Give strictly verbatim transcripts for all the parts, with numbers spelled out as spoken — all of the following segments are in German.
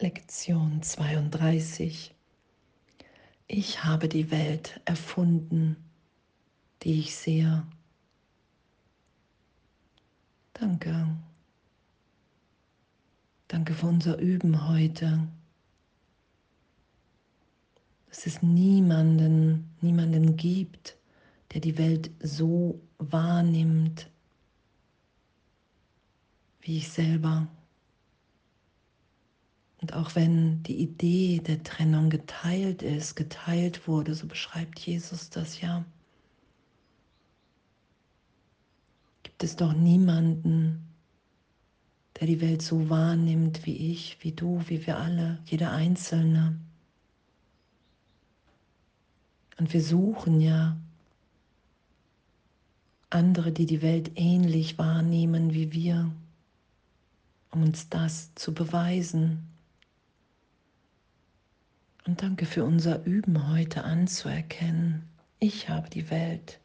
Lektion zweiunddreißig. Ich habe die Welt erfunden, die ich sehe. Danke. Danke für unser Üben heute. Dass es niemanden, niemanden gibt, der die Welt so wahrnimmt wie ich selber. Und auch wenn die Idee der Trennung geteilt ist, geteilt wurde, so beschreibt Jesus das ja, gibt es doch niemanden, der die Welt so wahrnimmt wie ich, wie du, wie wir alle, jeder Einzelne. Und wir suchen ja andere, die die Welt ähnlich wahrnehmen wie wir, um uns das zu beweisen. Und danke für unser Üben heute anzuerkennen. Ich habe die Welt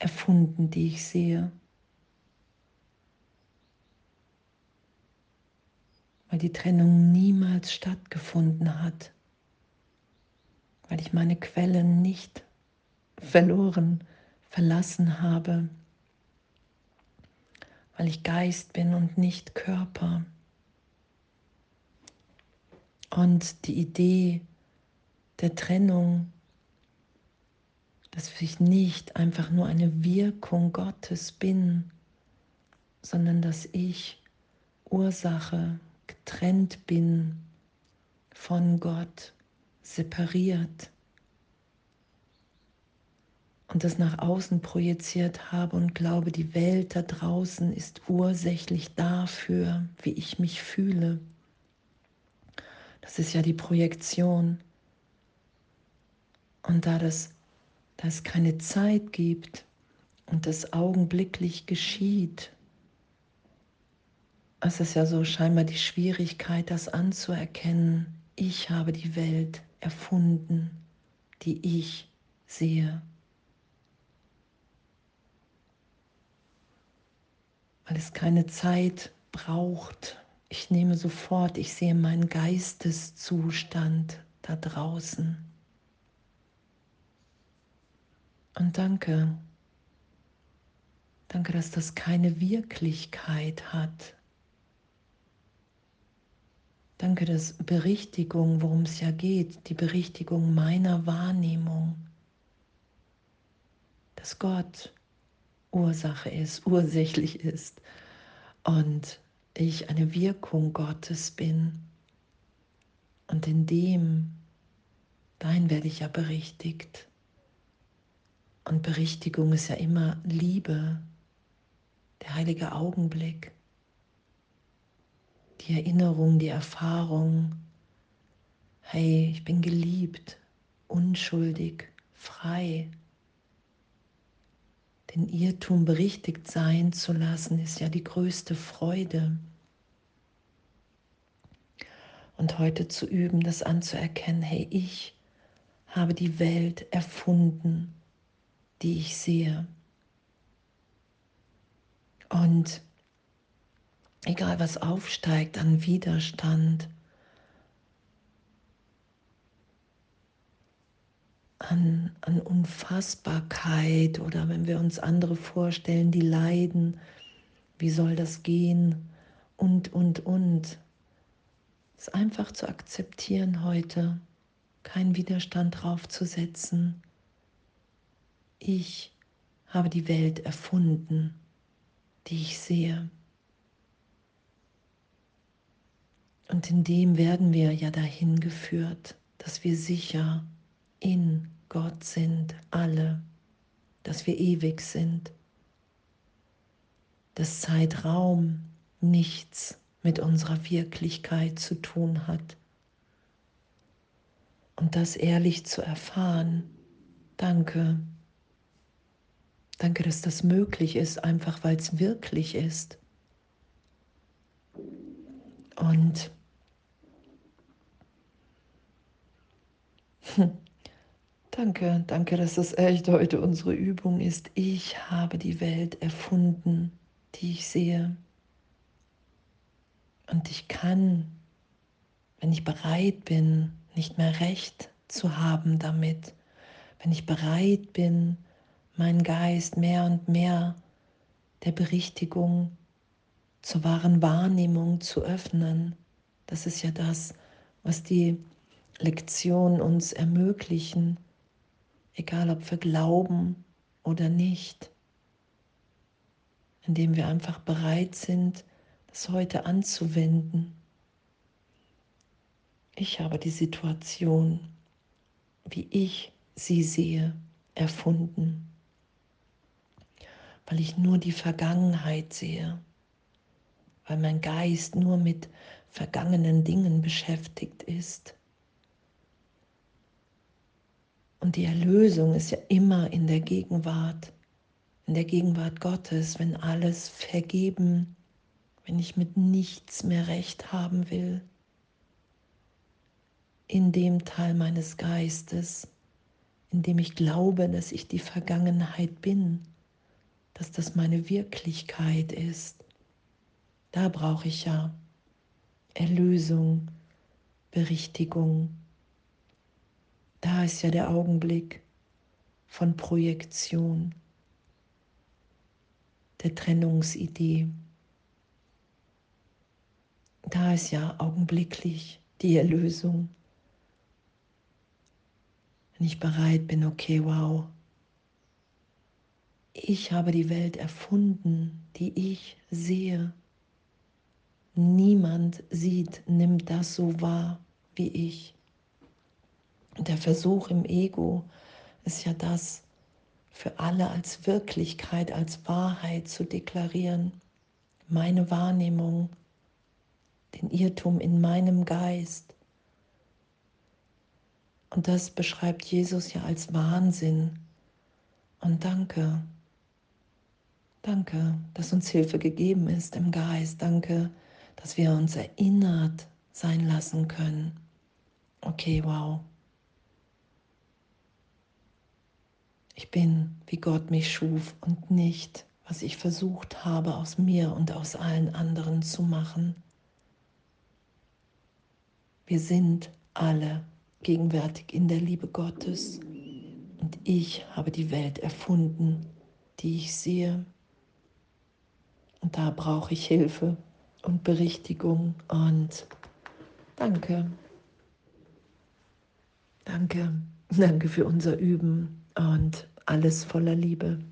erfunden, die ich sehe. Weil die Trennung niemals stattgefunden hat. Weil ich meine Quelle nicht verloren, verlassen habe. Weil ich Geist bin und nicht Körper. Und die Idee der Trennung, dass ich nicht einfach nur eine Wirkung Gottes bin, sondern dass ich Ursache, getrennt bin, von Gott, separiert und das nach außen projiziert habe und glaube, die Welt da draußen ist ursächlich dafür, wie ich mich fühle. Das ist ja die Projektion. Und da das, da es keine Zeit gibt und das augenblicklich geschieht, es ist ja so scheinbar die Schwierigkeit, das anzuerkennen. Ich habe die Welt erfunden, die ich sehe. Weil es keine Zeit braucht. Ich nehme sofort, ich sehe meinen Geisteszustand da draußen. Und danke. Danke, dass das keine Wirklichkeit hat. Danke, dass Berichtigung, worum es ja geht, die Berichtigung meiner Wahrnehmung, dass Gott Ursache ist, ursächlich ist und ich eine Wirkung Gottes bin und in dem, dahin werde ich ja berichtigt. Und Berichtigung ist ja immer Liebe, der heilige Augenblick, die Erinnerung, die Erfahrung, hey, ich bin geliebt, unschuldig, frei. Den Irrtum berichtigt sein zu lassen, ist ja die größte Freude. Und heute zu üben, das anzuerkennen, hey, ich habe die Welt erfunden, die ich sehe. Und egal was aufsteigt an Widerstand, An, an Unfassbarkeit oder wenn wir uns andere vorstellen, die leiden, wie soll das gehen und, und, und. Es ist einfach zu akzeptieren heute, keinen Widerstand drauf zu setzen. Ich habe die Welt erfunden, die ich sehe. Und in dem werden wir ja dahin geführt, dass wir sicher in Gott sind alle, dass wir ewig sind, dass Zeitraum nichts mit unserer Wirklichkeit zu tun hat. Und das ehrlich zu erfahren, danke. Danke, dass das möglich ist, einfach weil es wirklich ist. Und hm. Danke, danke, dass das echt heute unsere Übung ist. Ich habe die Welt erfunden, die ich sehe. Und ich kann wenn ich bereit bin, nicht mehr recht zu haben damit, wenn ich bereit bin, meinen Geist mehr und mehr der Berichtigung zur wahren Wahrnehmung zu öffnen. Das ist ja das, was die Lektionen uns ermöglichen, egal ob wir glauben oder nicht, indem wir einfach bereit sind, das heute anzuwenden. Ich habe die Situation, wie ich sie sehe, erfunden, weil ich nur die Vergangenheit sehe, weil mein Geist nur mit vergangenen Dingen beschäftigt ist. Und die Erlösung ist ja immer in der Gegenwart, in der Gegenwart Gottes, wenn alles vergeben, wenn ich mit nichts mehr Recht haben will, in dem Teil meines Geistes, in dem ich glaube, dass ich die Vergangenheit bin, dass das meine Wirklichkeit ist. Da brauche ich ja Erlösung, Berichtigung. Da ist ja der Augenblick von Projektion, der Trennungsidee. Da ist ja augenblicklich die Erlösung. Wenn ich bereit bin, okay, wow, ich habe die Welt erfunden, die ich sehe. Niemand sieht, nimmt das so wahr wie ich. Der Versuch im Ego ist ja das, für alle als Wirklichkeit, als Wahrheit zu deklarieren. Meine Wahrnehmung, den Irrtum in meinem Geist. Und das beschreibt Jesus ja als Wahnsinn. Und danke, danke, dass uns Hilfe gegeben ist im Geist. Danke, dass wir uns erinnert sein lassen können. Okay, wow. Ich bin, wie Gott mich schuf und nicht, was ich versucht habe, aus mir und aus allen anderen zu machen. Wir sind alle gegenwärtig in der Liebe Gottes und ich habe die Welt erfunden, die ich sehe. Und da brauche ich Hilfe und Berichtigung und danke. Danke. Danke für unser Üben und alles voller Liebe.